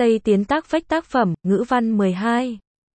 Tây Tiến tác phách tác phẩm Ngữ văn 12.